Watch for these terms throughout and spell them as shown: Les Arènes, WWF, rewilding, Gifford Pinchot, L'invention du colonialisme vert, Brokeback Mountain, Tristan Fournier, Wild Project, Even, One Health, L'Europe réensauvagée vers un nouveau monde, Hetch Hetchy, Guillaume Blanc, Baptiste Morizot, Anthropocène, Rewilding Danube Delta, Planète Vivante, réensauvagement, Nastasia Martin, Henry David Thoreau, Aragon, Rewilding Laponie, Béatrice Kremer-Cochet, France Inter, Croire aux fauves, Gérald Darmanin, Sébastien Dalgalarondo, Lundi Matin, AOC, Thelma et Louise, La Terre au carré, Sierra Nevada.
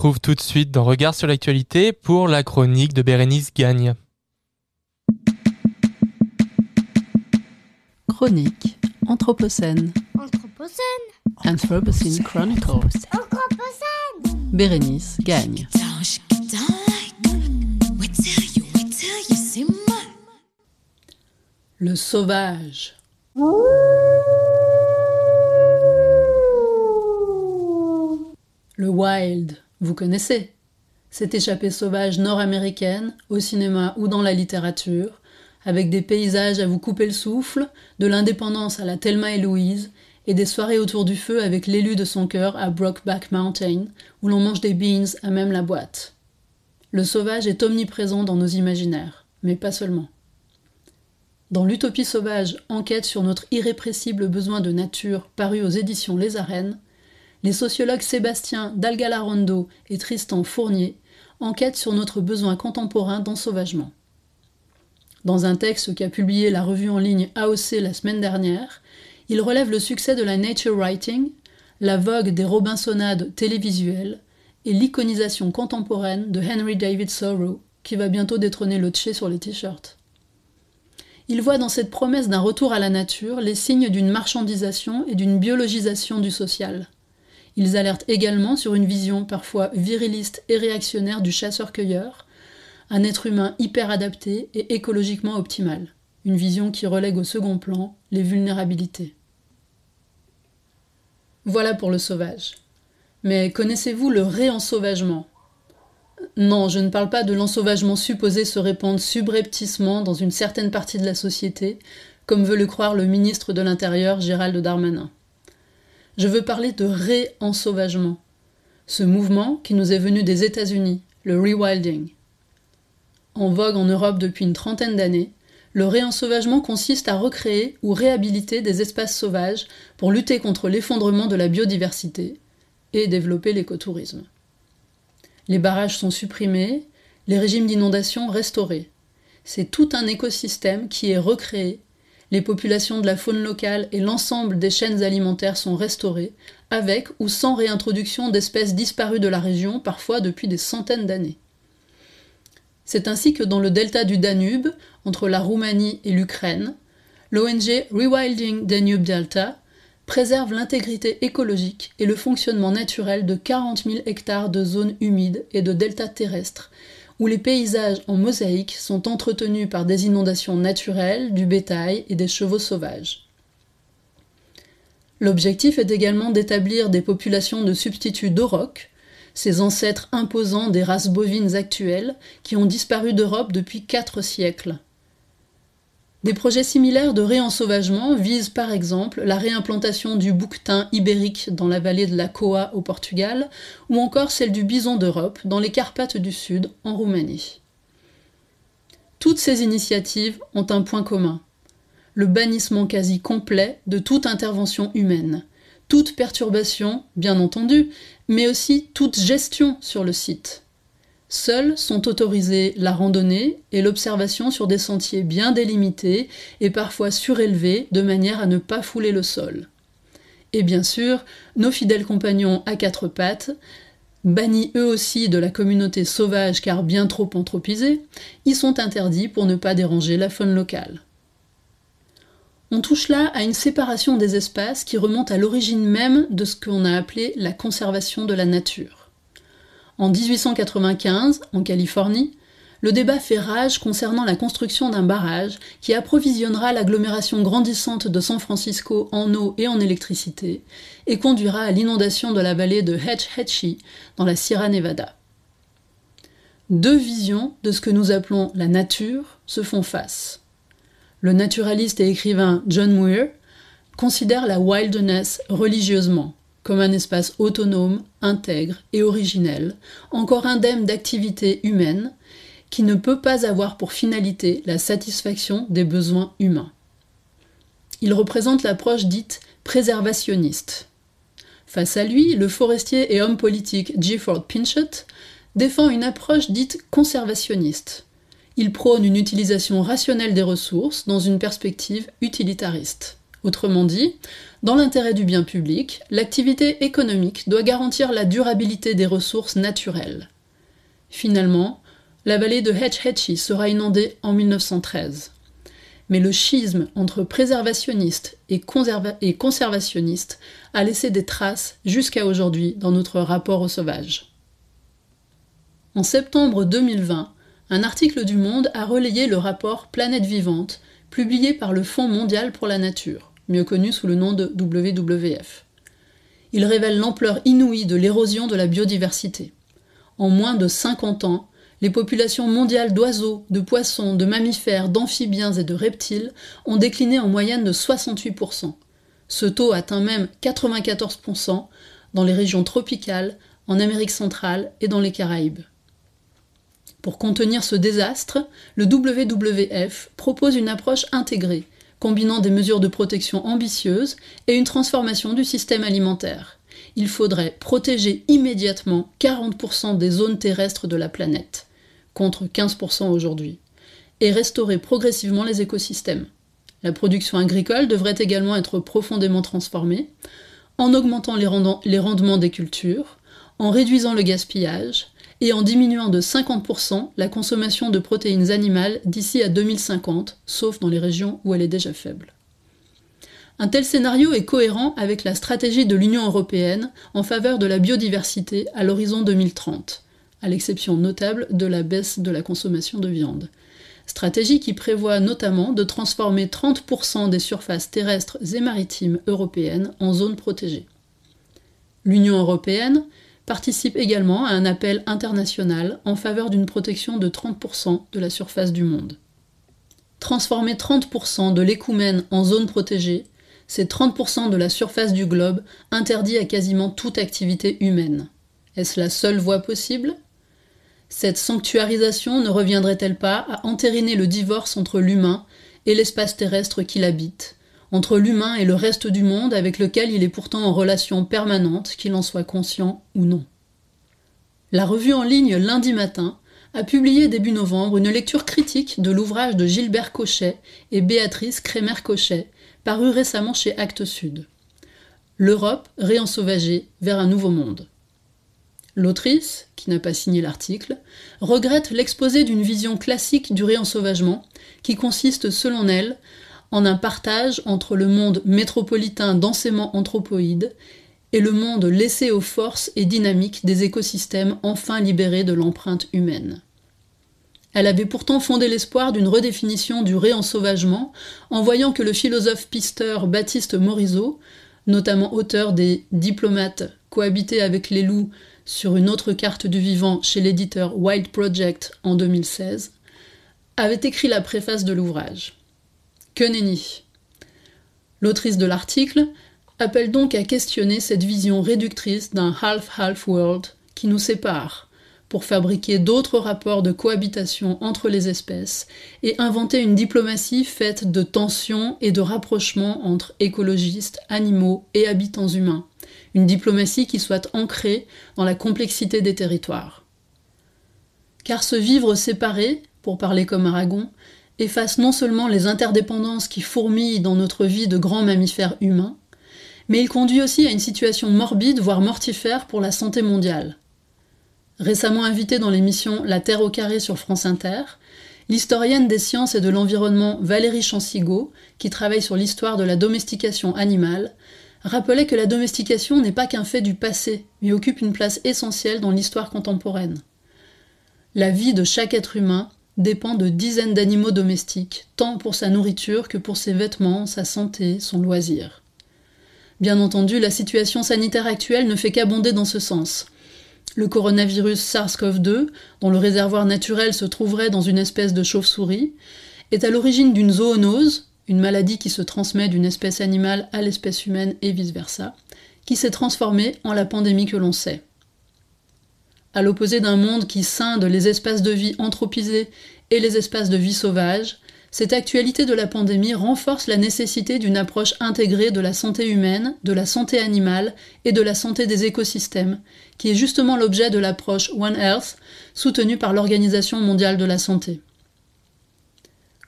retrouve tout de suite dans Regard sur l'actualité pour la chronique de Berenice Gagne. Chronique Anthropocène. Anthropocène. Anthropocène Chronicle. Anthropocène. Berenice Gagne. Le sauvage. Le wild, vous connaissez. Cette échappée sauvage nord-américaine, au cinéma ou dans la littérature, avec des paysages à vous couper le souffle, de l'indépendance à la Thelma et Louise, et des soirées autour du feu avec l'élu de son cœur à Brokeback Mountain, où l'on mange des beans à même la boîte. Le sauvage est omniprésent dans nos imaginaires, mais pas seulement. Dans l'Utopie sauvage, enquête sur notre irrépressible besoin de nature, paru aux éditions Les Arènes, les sociologues Sébastien Dalgalarondo et Tristan Fournier enquêtent sur notre besoin contemporain d'ensauvagement. Dans un texte qu'a publié la revue en ligne AOC la semaine dernière, ils relèvent le succès de la nature writing, la vogue des robinsonades télévisuelles et l'iconisation contemporaine de Henry David Thoreau, qui va bientôt détrôner le Che sur les t-shirts. Ils voient dans cette promesse d'un retour à la nature les signes d'une marchandisation et d'une biologisation du social. Ils alertent également sur une vision parfois viriliste et réactionnaire du chasseur-cueilleur, un être humain hyper adapté et écologiquement optimal, une vision qui relègue au second plan les vulnérabilités. Voilà pour le sauvage. Mais connaissez-vous le réensauvagement ? Non, je ne parle pas de l'ensauvagement supposé se répandre subrepticement dans une certaine partie de la société, comme veut le croire le ministre de l'Intérieur Gérald Darmanin. Je veux parler de réensauvagement, ce mouvement qui nous est venu des États-Unis, le rewilding. En vogue en Europe depuis une trentaine d'années, le réensauvagement consiste à recréer ou réhabiliter des espaces sauvages pour lutter contre l'effondrement de la biodiversité et développer l'écotourisme. Les barrages sont supprimés, les régimes d'inondation restaurés. C'est tout un écosystème qui est recréé, les populations de la faune locale et l'ensemble des chaînes alimentaires sont restaurées, avec ou sans réintroduction d'espèces disparues de la région, parfois depuis des centaines d'années. C'est ainsi que dans le delta du Danube, entre la Roumanie et l'Ukraine, l'ONG Rewilding Danube Delta préserve l'intégrité écologique et le fonctionnement naturel de 40 000 hectares de zones humides et de deltas terrestres, où les paysages en mosaïque sont entretenus par des inondations naturelles, du bétail et des chevaux sauvages. L'objectif est également d'établir des populations de substituts d'aurochs, ces ancêtres imposants des races bovines actuelles qui ont disparu d'Europe depuis 4 siècles. Des projets similaires de réensauvagement visent par exemple la réimplantation du bouquetin ibérique dans la vallée de la Coa au Portugal ou encore celle du bison d'Europe dans les Carpates du Sud en Roumanie. Toutes ces initiatives ont un point commun, le bannissement quasi complet de toute intervention humaine, toute perturbation bien entendu, mais aussi toute gestion sur le site. Seules sont autorisées la randonnée et l'observation sur des sentiers bien délimités et parfois surélevés de manière à ne pas fouler le sol. Et bien sûr, nos fidèles compagnons à 4 pattes, bannis eux aussi de la communauté sauvage car bien trop anthropisés, y sont interdits pour ne pas déranger la faune locale. On touche là à une séparation des espaces qui remonte à l'origine même de ce qu'on a appelé la conservation de la nature. En 1895, en Californie, le débat fait rage concernant la construction d'un barrage qui approvisionnera l'agglomération grandissante de San Francisco en eau et en électricité et conduira à l'inondation de la vallée de Hetch Hetchy dans la Sierra Nevada. Deux visions de ce que nous appelons la nature se font face. Le naturaliste et écrivain John Muir considère la wilderness religieusement, comme un espace autonome, intègre et originel, encore indemne d'activité humaine, qui ne peut pas avoir pour finalité la satisfaction des besoins humains. Il représente l'approche dite préservationniste. Face à lui, le forestier et homme politique Gifford Pinchot défend une approche dite conservationniste. Il prône une utilisation rationnelle des ressources dans une perspective utilitariste. Autrement dit, dans l'intérêt du bien public, l'activité économique doit garantir la durabilité des ressources naturelles. Finalement, la vallée de Hetch Hetchy sera inondée en 1913. Mais le schisme entre préservationnistes et conservationnistes a laissé des traces jusqu'à aujourd'hui dans notre rapport aux sauvages. En septembre 2020, un article du Monde a relayé le rapport Planète Vivante, publié par le Fonds mondial pour la nature, mieux connu sous le nom de WWF. Il révèle l'ampleur inouïe de l'érosion de la biodiversité. En moins de 50 ans, les populations mondiales d'oiseaux, de poissons, de mammifères, d'amphibiens et de reptiles ont décliné en moyenne de 68%. Ce taux atteint même 94% dans les régions tropicales, en Amérique centrale et dans les Caraïbes. Pour contenir ce désastre, le WWF propose une approche intégrée, combinant des mesures de protection ambitieuses et une transformation du système alimentaire. Il faudrait protéger immédiatement 40% des zones terrestres de la planète, contre 15% aujourd'hui, et restaurer progressivement les écosystèmes. La production agricole devrait également être profondément transformée, en augmentant les rendements des cultures, en réduisant le gaspillage, et en diminuant de 50% la consommation de protéines animales d'ici à 2050, sauf dans les régions où elle est déjà faible. Un tel scénario est cohérent avec la stratégie de l'Union européenne en faveur de la biodiversité à l'horizon 2030, à l'exception notable de la baisse de la consommation de viande. Stratégie qui prévoit notamment de transformer 30% des surfaces terrestres et maritimes européennes en zones protégées. L'Union européenne participe également à un appel international en faveur d'une protection de 30% de la surface du monde. Transformer 30% de l'écoumène en zone protégée, c'est 30% de la surface du globe interdit à quasiment toute activité humaine. Est-ce la seule voie possible? Cette sanctuarisation ne reviendrait-elle pas à entériner le divorce entre l'humain et l'espace terrestre qu'il habite, entre l'humain et le reste du monde avec lequel il est pourtant en relation permanente, qu'il en soit conscient ou non. La revue en ligne Lundi Matin a publié début novembre une lecture critique de l'ouvrage de Gilbert Cochet et Béatrice Kremer-Cochet, paru récemment chez Actes Sud. L'Europe réensauvagée vers un nouveau monde. L'autrice, qui n'a pas signé l'article, regrette l'exposé d'une vision classique du réensauvagement qui consiste, selon elle, en un partage entre le monde métropolitain densément anthropoïde et le monde laissé aux forces et dynamiques des écosystèmes enfin libérés de l'empreinte humaine. Elle avait pourtant fondé l'espoir d'une redéfinition du réensauvagement en voyant que le philosophe pisteur Baptiste Morizot, notamment auteur des Diplomates cohabiter avec les loups sur une autre carte du vivant chez l'éditeur Wild Project en 2016, avait écrit la préface de l'ouvrage. Que nenni. L'autrice de l'article appelle donc à questionner cette vision réductrice d'un half-half world qui nous sépare, pour fabriquer d'autres rapports de cohabitation entre les espèces et inventer une diplomatie faite de tensions et de rapprochements entre écologistes, animaux et habitants humains, une diplomatie qui soit ancrée dans la complexité des territoires. Car se vivre séparés, pour parler comme Aragon, efface non seulement les interdépendances qui fourmillent dans notre vie de grands mammifères humains, mais il conduit aussi à une situation morbide, voire mortifère, pour la santé mondiale. Récemment invitée dans l'émission La Terre au carré sur France Inter, l'historienne des sciences et de l'environnement Valérie Chansigaud, qui travaille sur l'histoire de la domestication animale, rappelait que la domestication n'est pas qu'un fait du passé, mais occupe une place essentielle dans l'histoire contemporaine. La vie de chaque être humain dépend de dizaines d'animaux domestiques, tant pour sa nourriture que pour ses vêtements, sa santé, son loisir. Bien entendu, la situation sanitaire actuelle ne fait qu'abonder dans ce sens. Le coronavirus SARS-CoV-2, dont le réservoir naturel se trouverait dans une espèce de chauve-souris, est à l'origine d'une zoonose, une maladie qui se transmet d'une espèce animale à l'espèce humaine et vice-versa, qui s'est transformée en la pandémie que l'on sait. À l'opposé d'un monde qui scinde les espaces de vie anthropisés et les espaces de vie sauvages, cette actualité de la pandémie renforce la nécessité d'une approche intégrée de la santé humaine, de la santé animale et de la santé des écosystèmes, qui est justement l'objet de l'approche One Health, soutenue par l'Organisation mondiale de la santé.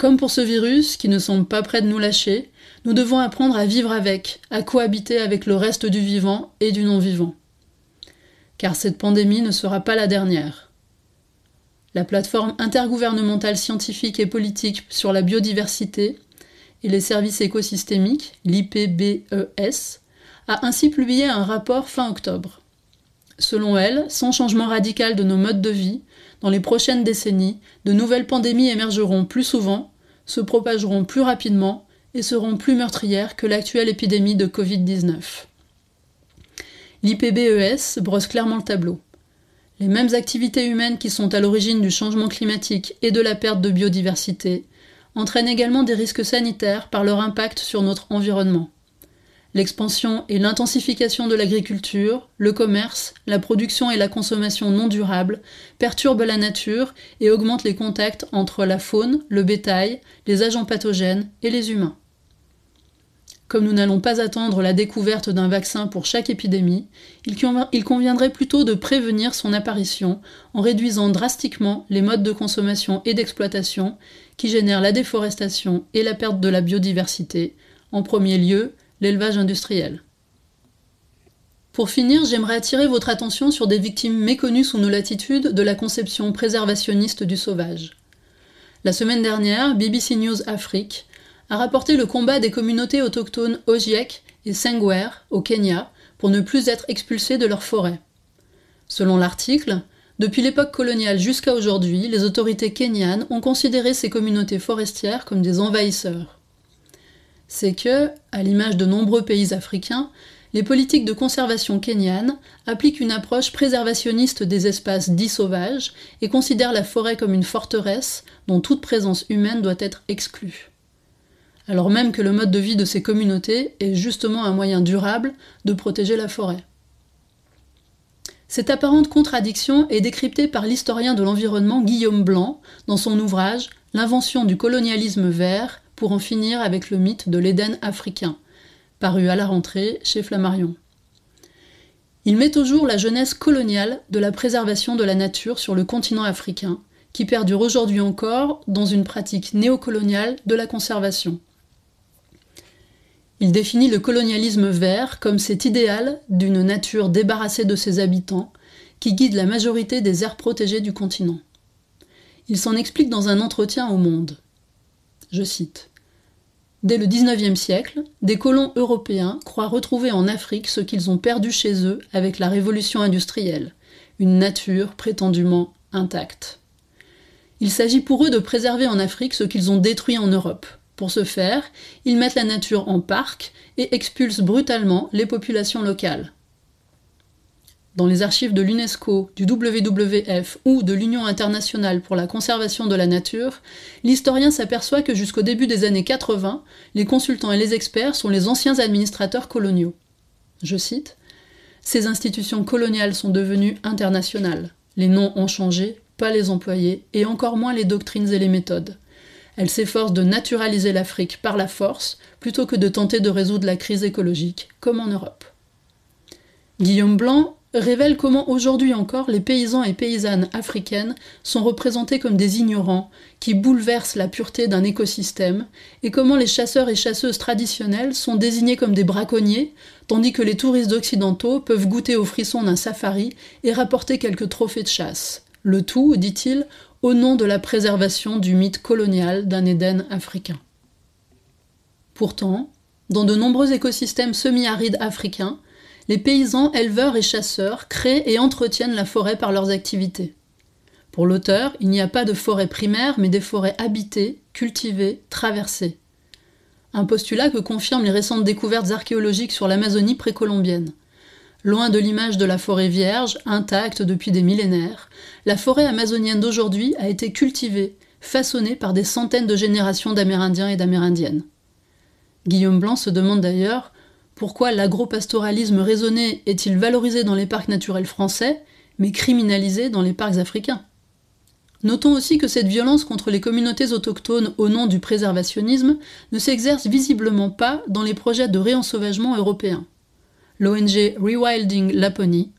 Comme pour ce virus, qui ne semble pas près de nous lâcher, nous devons apprendre à vivre avec, à cohabiter avec le reste du vivant et du non-vivant. Car cette pandémie ne sera pas la dernière. La plateforme intergouvernementale scientifique et politique sur la biodiversité et les services écosystémiques, l'IPBES, a ainsi publié un rapport fin octobre. Selon elle, sans changement radical de nos modes de vie, dans les prochaines décennies, de nouvelles pandémies émergeront plus souvent, se propageront plus rapidement et seront plus meurtrières que l'actuelle épidémie de Covid-19. L'IPBES brosse clairement le tableau. Les mêmes activités humaines qui sont à l'origine du changement climatique et de la perte de biodiversité entraînent également des risques sanitaires par leur impact sur notre environnement. L'expansion et l'intensification de l'agriculture, le commerce, la production et la consommation non durables perturbent la nature et augmentent les contacts entre la faune, le bétail, les agents pathogènes et les humains. Comme nous n'allons pas attendre la découverte d'un vaccin pour chaque épidémie, il conviendrait plutôt de prévenir son apparition en réduisant drastiquement les modes de consommation et d'exploitation qui génèrent la déforestation et la perte de la biodiversité, en premier lieu, l'élevage industriel. Pour finir, j'aimerais attirer votre attention sur des victimes méconnues sous nos latitudes de la conception préservationniste du sauvage. La semaine dernière, BBC News Afrique a rapporté le combat des communautés autochtones Ogiek et Sengwer au Kenya pour ne plus être expulsées de leurs forêts. Selon l'article, depuis l'époque coloniale jusqu'à aujourd'hui, les autorités kenyanes ont considéré ces communautés forestières comme des envahisseurs. C'est que, à l'image de nombreux pays africains, les politiques de conservation kenyanes appliquent une approche préservationniste des espaces dits sauvages et considèrent la forêt comme une forteresse dont toute présence humaine doit être exclue. Alors même que le mode de vie de ces communautés est justement un moyen durable de protéger la forêt. Cette apparente contradiction est décryptée par l'historien de l'environnement Guillaume Blanc dans son ouvrage « L'invention du colonialisme vert » pour en finir avec le mythe de l'Éden africain, paru à la rentrée chez Flammarion. Il met au jour la genèse coloniale de la préservation de la nature sur le continent africain, qui perdure aujourd'hui encore dans une pratique néocoloniale de la conservation. Il définit le colonialisme vert comme cet idéal d'une nature débarrassée de ses habitants, qui guide la majorité des aires protégées du continent. Il s'en explique dans un entretien au Monde. Je cite. Dès le XIXe siècle, des colons européens croient retrouver en Afrique ce qu'ils ont perdu chez eux avec la révolution industrielle, une nature prétendument intacte. Il s'agit pour eux de préserver en Afrique ce qu'ils ont détruit en Europe. Pour ce faire, ils mettent la nature en parc et expulsent brutalement les populations locales. Dans les archives de l'UNESCO, du WWF ou de l'Union internationale pour la conservation de la nature, l'historien s'aperçoit que jusqu'au début des années 80, les consultants et les experts sont les anciens administrateurs coloniaux. Je cite, « Ces institutions coloniales sont devenues internationales. Les noms ont changé, pas les employés, et encore moins les doctrines et les méthodes. Elles s'efforcent de naturaliser l'Afrique par la force, plutôt que de tenter de résoudre la crise écologique, comme en Europe. » Guillaume Blanc révèle comment aujourd'hui encore les paysans et paysannes africaines sont représentés comme des ignorants qui bouleversent la pureté d'un écosystème et comment les chasseurs et chasseuses traditionnels sont désignés comme des braconniers tandis que les touristes occidentaux peuvent goûter aux frissons d'un safari et rapporter quelques trophées de chasse. Le tout, dit-il, au nom de la préservation du mythe colonial d'un Éden africain. Pourtant, dans de nombreux écosystèmes semi-arides africains, les paysans, éleveurs et chasseurs créent et entretiennent la forêt par leurs activités. Pour l'auteur, il n'y a pas de forêt primaire, mais des forêts habitées, cultivées, traversées. Un postulat que confirment les récentes découvertes archéologiques sur l'Amazonie précolombienne. Loin de l'image de la forêt vierge, intacte depuis des millénaires, la forêt amazonienne d'aujourd'hui a été cultivée, façonnée par des centaines de générations d'Amérindiens et d'Amérindiennes. Guillaume Blanc se demande d'ailleurs pourquoi l'agropastoralisme raisonné est-il valorisé dans les parcs naturels français, mais criminalisé dans les parcs africains? Notons aussi que cette violence contre les communautés autochtones au nom du préservationnisme ne s'exerce visiblement pas dans les projets de réensauvagement européens. L'ONG Rewilding Laponie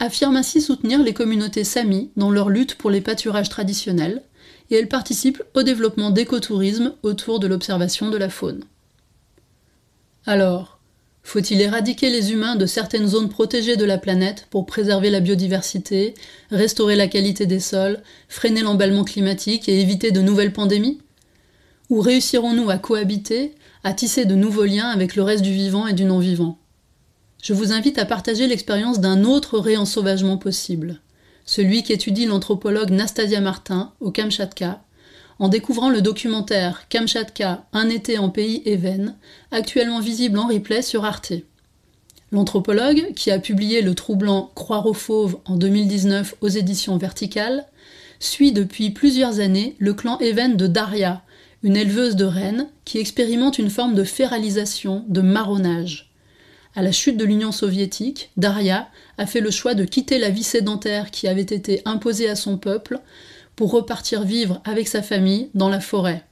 affirme ainsi soutenir les communautés samis dans leur lutte pour les pâturages traditionnels et elle participe au développement d'écotourisme autour de l'observation de la faune. Alors, faut-il éradiquer les humains de certaines zones protégées de la planète pour préserver la biodiversité, restaurer la qualité des sols, freiner l'emballement climatique et éviter de nouvelles pandémies? Ou réussirons-nous à cohabiter, à tisser de nouveaux liens avec le reste du vivant et du non-vivant? Je vous invite à partager l'expérience d'un autre réensauvagement possible, celui qu'étudie l'anthropologue Nastasia Martin au Kamchatka, en découvrant le documentaire Kamchatka, un été en pays Even, actuellement visible en replay sur Arte. L'anthropologue, qui a publié le troublant Croire aux fauves en 2019 aux éditions Verticales, suit depuis plusieurs années le clan Even de Daria, une éleveuse de rennes qui expérimente une forme de féralisation, de marronnage. À la chute de l'Union soviétique, Daria a fait le choix de quitter la vie sédentaire qui avait été imposée à son peuple pour repartir vivre avec sa famille dans la forêt.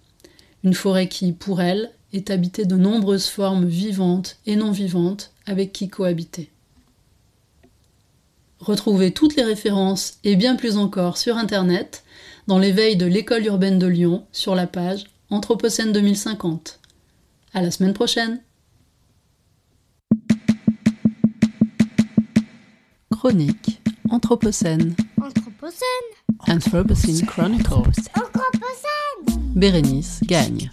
Une forêt qui, pour elle, est habitée de nombreuses formes vivantes et non vivantes avec qui cohabiter. Retrouvez toutes les références et bien plus encore sur Internet, dans l'éveil de l'École urbaine de Lyon, sur la page Anthropocène 2050. À la semaine prochaine! Chronique Anthropocène. Anthropocène. Anthropocène Chronicle. Anthropocène. Berenice Gagne.